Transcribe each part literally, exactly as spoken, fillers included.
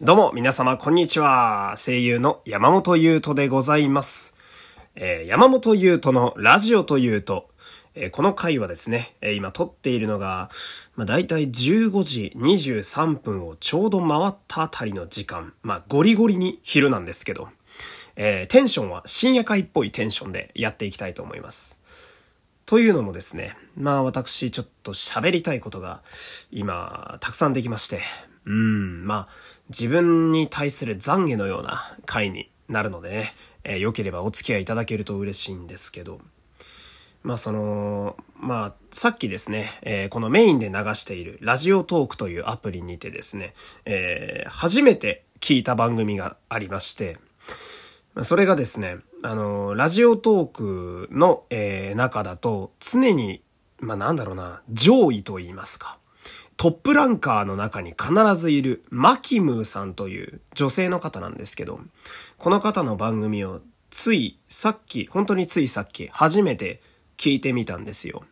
どうも皆様こんにちは。声優の山本優斗でございます、えー、山本優斗のラジオというと、えー、この回はですね、えー、今撮っているのが、まあ、だいたいじゅうごじにじゅうさんぷんをちょうど回ったあたりの時間、まあゴリゴリに昼なんですけど、えー、テンションは深夜会っぽいテンションでやっていきたいと思います。というのもですね、まあ私ちょっと喋りたいことが今たくさんできまして、うーん、まあ自分に対する懺悔のような回になるのでね、えー、良ければお付き合いいただけると嬉しいんですけど、まあその、まあさっきですね、えー、このメインで流しているラジオトークというアプリにてですね、えー、初めて聞いた番組がありまして、それがですね、あのー、ラジオトークの、えー、中だと常に、まあなんだろうな、上位と言いますか。トップランカーの中に必ずいるマキムーさんという女性の方なんですけど、この方の番組をついさっき、本当についさっき初めて聞いてみたんですよ。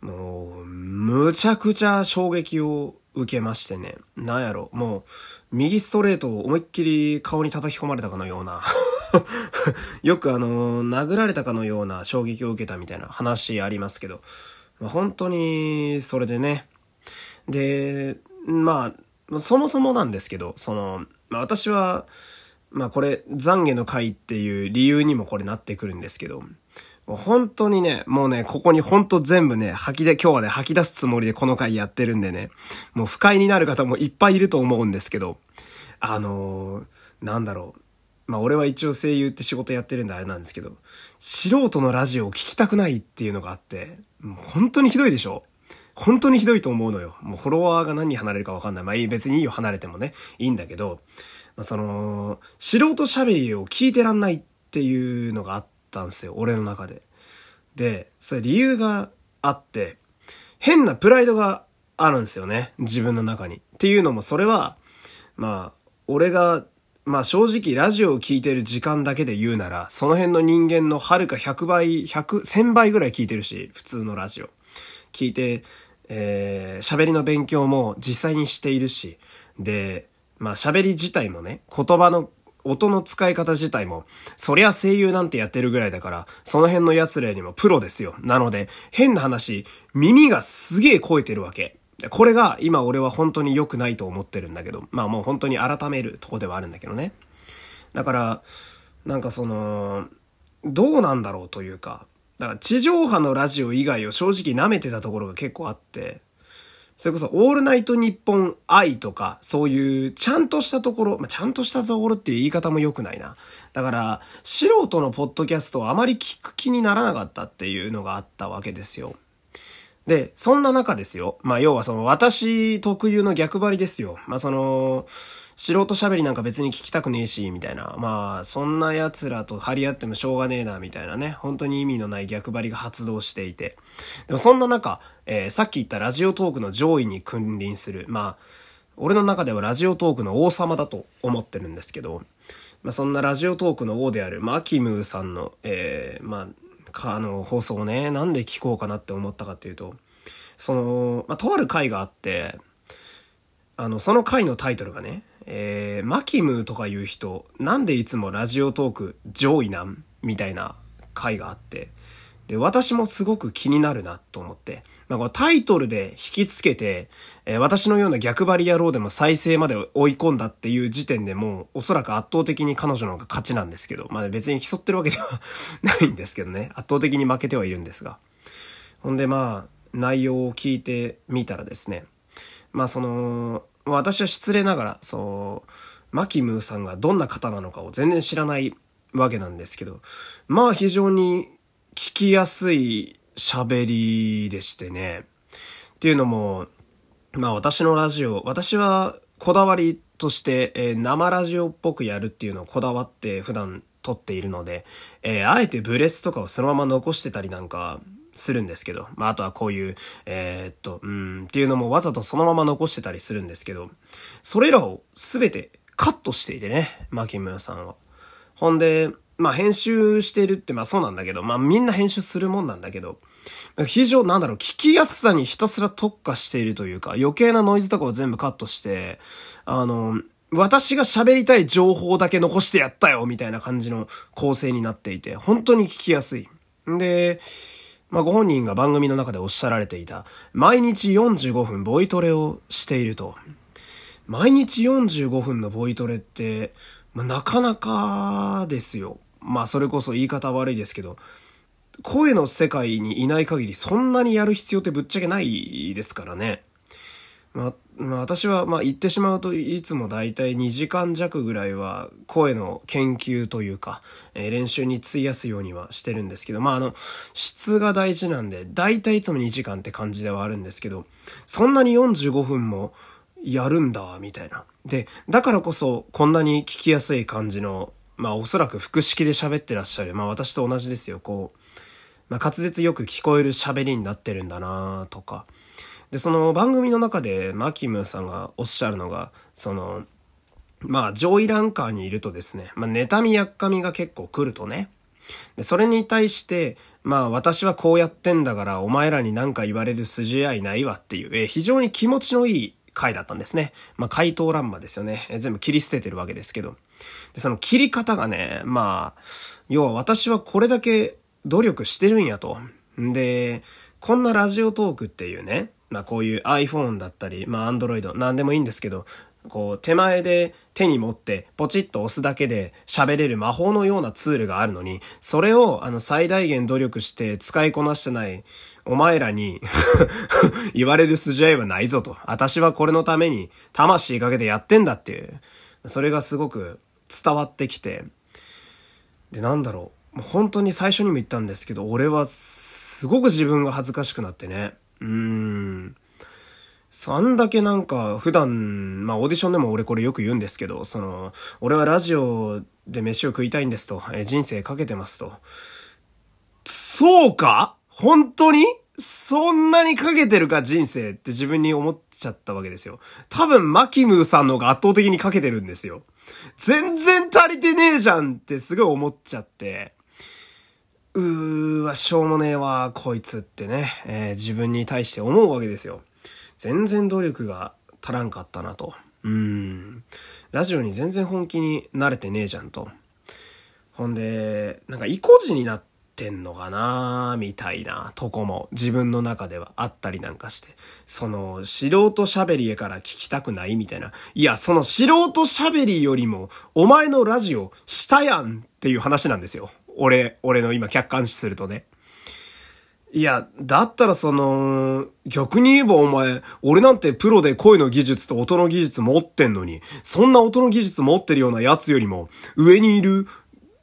もうむちゃくちゃ衝撃を受けましてね、なんやろ、もう右ストレートを思いっきり顔に叩き込まれたかのようなよくあの殴られたかのような衝撃を受けたみたいな話ありますけど、本当にそれでね、で、まあ、そもそもなんですけど、その、まあ、私は、まあこれ、懺悔の回っていう理由にもこれなってくるんですけど、本当にね、もうね、ここに本当全部ね、吐きで、今日はね、吐き出すつもりでこの回やってるんでね、もう不快になる方もいっぱいいると思うんですけど、あのー、なんだろう。まあ俺は一応声優って仕事やってるんであれなんですけど、素人のラジオを聞きたくないっていうのがあって、もう本当にひどいでしょ？本当にひどいと思うのよ。もうフォロワーが何人離れるか分かんない。まあいい、別にいいよ、離れてもね、いいんだけど、まあその、素人喋りを聞いてらんないっていうのがあったんですよ、俺の中で。で、それ理由があって、変なプライドがあるんですよね、自分の中に。っていうのもそれは、まあ、俺が、まあ正直ラジオを聞いてる時間だけで言うなら、その辺の人間のはるかひゃくばい、ひゃく、せんばいぐらい聞いてるし、普通のラジオ。聞いて、えー、喋りの勉強も実際にしているし、で、まあ喋り自体もね、言葉の音の使い方自体も、そりゃ声優なんてやってるぐらいだから、その辺の奴らよりもプロですよ。なので、変な話、耳がすげえ肥えてるわけ。これが今俺は本当に良くないと思ってるんだけど、まあもう本当に改めるとこではあるんだけどね。だから、なんかその、どうなんだろうというか、だから地上波のラジオ以外を正直舐めてたところが結構あって、それこそオールナイトニッポン愛とか、そういうちゃんとしたところ、まあ、ちゃんとしたところっていう言い方も良くないな。だから素人のポッドキャストをあまり聞く気にならなかったっていうのがあったわけですよ。で、そんな中ですよ。まあ要はその私特有の逆張りですよ。まあその、素人喋りなんか別に聞きたくねえし、みたいな。まあそんな奴らと張り合ってもしょうがねえな、みたいなね。本当に意味のない逆張りが発動していて。でもそんな中、えー、さっき言ったラジオトークの上位に君臨する。まあ、俺の中ではラジオトークの王様だと思ってるんですけど、まあそんなラジオトークの王である、まあマキムーさんの、えー、まあ、かあの放送をね、なんで聞こうかなって思ったかっていうと、その、まあ、とある回があって、あの、その回のタイトルがね、えー、マキムーとかいう人、なんでいつもラジオトーク上位なんみたいな回があって、で、私もすごく気になるなと思って、まあ、このタイトルで引きつけて、えー、私のような逆張り野郎でも再生まで追い込んだっていう時点でもうおそらく圧倒的に彼女の方が勝ちなんですけど、まあ、別に競ってるわけではないんですけどね、圧倒的に負けてはいるんですが。ほんでまあ、内容を聞いてみたらですね、まあその、私は失礼ながら、そう、マキムーさんがどんな方なのかを全然知らないわけなんですけど、まあ非常に、聞きやすい喋りでしてね。っていうのも、まあ私のラジオ、私はこだわりとして、えー、生ラジオっぽくやるっていうのをこだわって普段撮っているので、えー、あえてブレスとかをそのまま残してたりなんかするんですけど、まああとはこういう、えー、っと、うんっていうのもわざとそのまま残してたりするんですけど、それらをすべてカットしていてね、マキムーさんは。ほんで、まあ編集してるってまあそうなんだけど、まあみんな編集するもんなんだけど、非常なんだろう、聞きやすさにひたすら特化しているというか、余計なノイズとかを全部カットして、あの、私が喋りたい情報だけ残してやったよみたいな感じの構成になっていて、本当に聞きやすい。で、まあ、ご本人が番組の中でおっしゃられていた、毎日よんじゅうごふんボイトレをしていると。毎日よんじゅうごふんのボイトレって、まあ、なかなかですよ。まあ、それこそ言い方悪いですけど、声の世界にいない限りそんなにやる必要ってぶっちゃけないですからね。まあ、まあ、私は、まあ、言ってしまうといつもだいたいにじかんじゃくぐらいは声の研究というか、えー、練習に費やすようにはしてるんですけど、まあ、あの、質が大事なんで、だいたいいつもにじかんって感じではあるんですけど、そんなによんじゅうごふんもやるんだ、みたいな。で、だからこそこんなに聞きやすい感じの、まあ、おそらく複式で喋ってらっしゃる。まあ、私と同じですよ。こう、まあ、滑舌よく聞こえる喋りになってるんだなとか。で、その番組の中でマキムさんがおっしゃるのが、その、まあ、上位ランカーにいるとですね、まあ、妬みやっかみが結構来るとね。で、それに対して、まあ、私はこうやってんだから、お前らに何か言われる筋合いないわっていう、えー、非常に気持ちのいい回だったんですね。まあ、回答欄間ですよね。えー、全部切り捨ててるわけですけど。で、その切り方がね、まあ、要は私はこれだけ努力してるんやと。で、こんなラジオトークっていうね、まあこういう iPhone だったり、まあ Android なんでもいいんですけど、こう手前で手に持ってポチッと押すだけで喋れる魔法のようなツールがあるのに、それをあの最大限努力して使いこなしてないお前らに言われる筋合いはないぞと。私はこれのために魂かけてやってんだっていう。それがすごく伝わってきて。で、なんだろう。もう本当に最初にも言ったんですけど、俺はすごく自分が恥ずかしくなってね。うーん。あんだけなんか普段、まあオーディションでも俺これよく言うんですけど、その、俺はラジオで飯を食いたいんですと、え人生かけてますと。そうか？本当に？そんなにかけてるか人生って自分に思っちゃったわけですよ。多分マキムーさんの方が圧倒的にかけてるんですよ。全然足りてねえじゃんってすごい思っちゃって。うーわ、しょうもねえわ、こいつってね、えー、自分に対して思うわけですよ。全然努力が足らんかったなと。うーん。ラジオに全然本気になれてねえじゃんと。ほんで、なんか意固地になってんのかなーみたいなとこも自分の中ではあったりなんかして。その、素人喋りから聞きたくないみたいな。いや、その素人喋りよりも、お前のラジオしたやんっていう話なんですよ。俺、俺の今客観視するとね。いや、だったらその、逆に言えばお前、俺なんてプロで声の技術と音の技術持ってんのに、そんな音の技術持ってるようなやつよりも、上にいる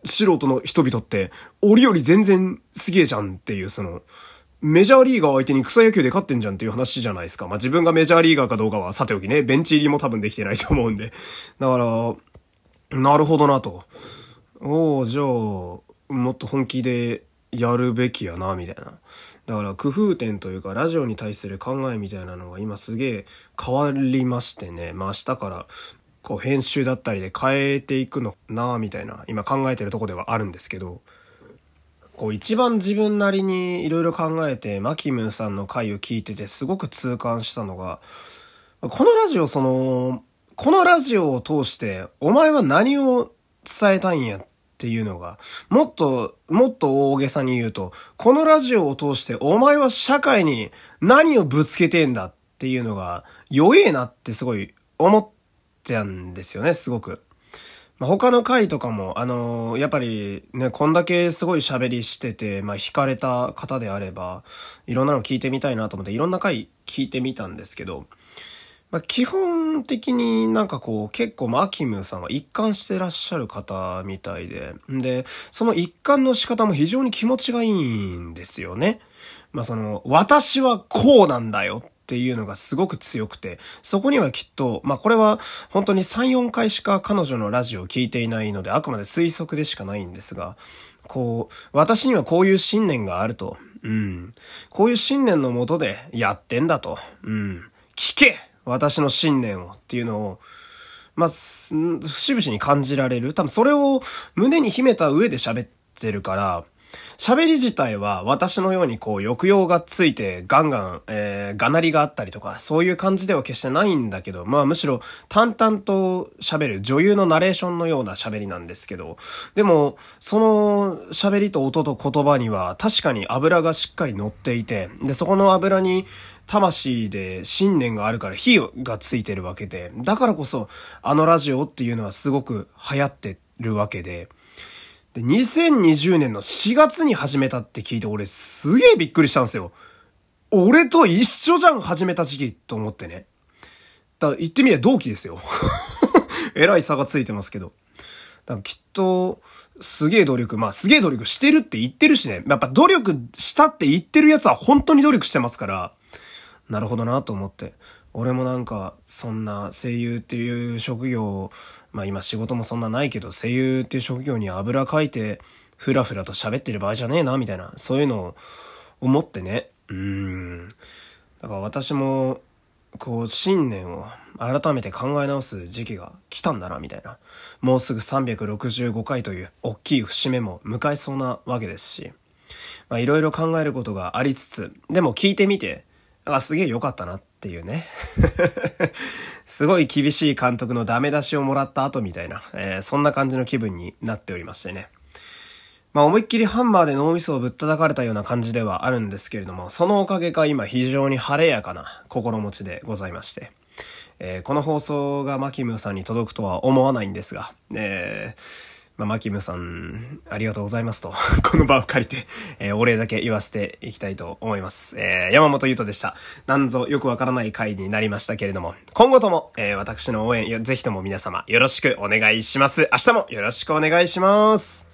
素人の人々って、俺より全然すげえじゃんっていう、その、メジャーリーガー相手に草野球で勝ってんじゃんっていう話じゃないですか。まあ、自分がメジャーリーガーかどうかはさておきね、ベンチ入りも多分できてないと思うんで。だから、なるほどなと。おー、じゃあ、もっと本気でやるべきやなみたいな。だから工夫点というかラジオに対する考えみたいなのが今すげえ変わりましてね。まあ明日からこう編集だったりで変えていくのかなみたいな今考えてるとこではあるんですけど、こう一番自分なりにいろいろ考えてマキムさんの回を聞いててすごく痛感したのが、このラジオそのこのラジオを通してお前は何を伝えたいんやっていうのが、もっともっと大げさに言うと、このラジオを通してお前は社会に何をぶつけてんだっていうのが弱えなってすごい思ってたんですよね、すごく。まあ、他の回とかもあのー、やっぱりね、こんだけすごい喋りしてて、まあ、惹かれた方であればいろんなの聞いてみたいなと思っていろんな回聞いてみたんですけど、まあ、基本的になんかこう結構マキムさんは一貫してらっしゃる方みたいで、で、その一貫の仕方も非常に気持ちがいいんですよね。まあその、私はこうなんだよっていうのがすごく強くて、そこにはきっと、まあこれは本当にさん、よんかいしか彼女のラジオを聞いていないので、あくまで推測でしかないんですが、こう、私にはこういう信念があると。うん。こういう信念のもとでやってんだと。うん。聞け！私の信念をっていうのを、まあ、節々に感じられる。多分それを胸に秘めた上で喋ってるから、喋り自体は私のようにこう抑揚がついてガンガン、えー、がなりがあったりとかそういう感じでは決してないんだけど、まあむしろ淡々と喋る女優のナレーションのような喋りなんですけど、でもその喋りと音と言葉には確かに油がしっかり乗っていて、でそこの油に魂で信念があるから火がついてるわけで、だからこそあのラジオっていうのはすごく流行ってるわけで、でにせんにじゅうねんのしがつに始めたって聞いて俺すげえびっくりしたんですよ。俺と一緒じゃん、始めた時期と思ってね。だから言ってみれば同期ですよえらい差がついてますけど、だからきっとすげえ努力、まあすげえ努力してるって言ってるしね、やっぱ努力したって言ってるやつは本当に努力してますから、なるほどなと思って、俺もなんかそんな声優っていう職業、まあ今仕事もそんなないけど、声優っていう職業にあぶらかいてふらふらと喋ってる場合じゃねえなみたいな、そういうのを思ってね。うーん、だから私もこう信念を改めて考え直す時期が来たんだなみたいな、もうすぐさんびゃくろくじゅうごかいという大きい節目も迎えそうなわけですし、まあいろいろ考えることがありつつ、でも聞いてみてあ、すげえ良かったなっていうねすごい厳しい監督のダメ出しをもらった後みたいな、えー、そんな感じの気分になっておりましてね。まあ思いっきりハンマーで脳みそをぶったたかれたような感じではあるんですけれども、そのおかげか今非常に晴れやかな心持ちでございまして、えー、この放送がマキムさんに届くとは思わないんですが、えーまあ、マキムさん、ありがとうございますと、この場を借りて、えー、お礼だけ言わせていきたいと思います。えー、山本優斗でした。なんぞよくわからない回になりましたけれども、今後とも、えー、私の応援、ぜひとも皆様よろしくお願いします。明日もよろしくお願いします。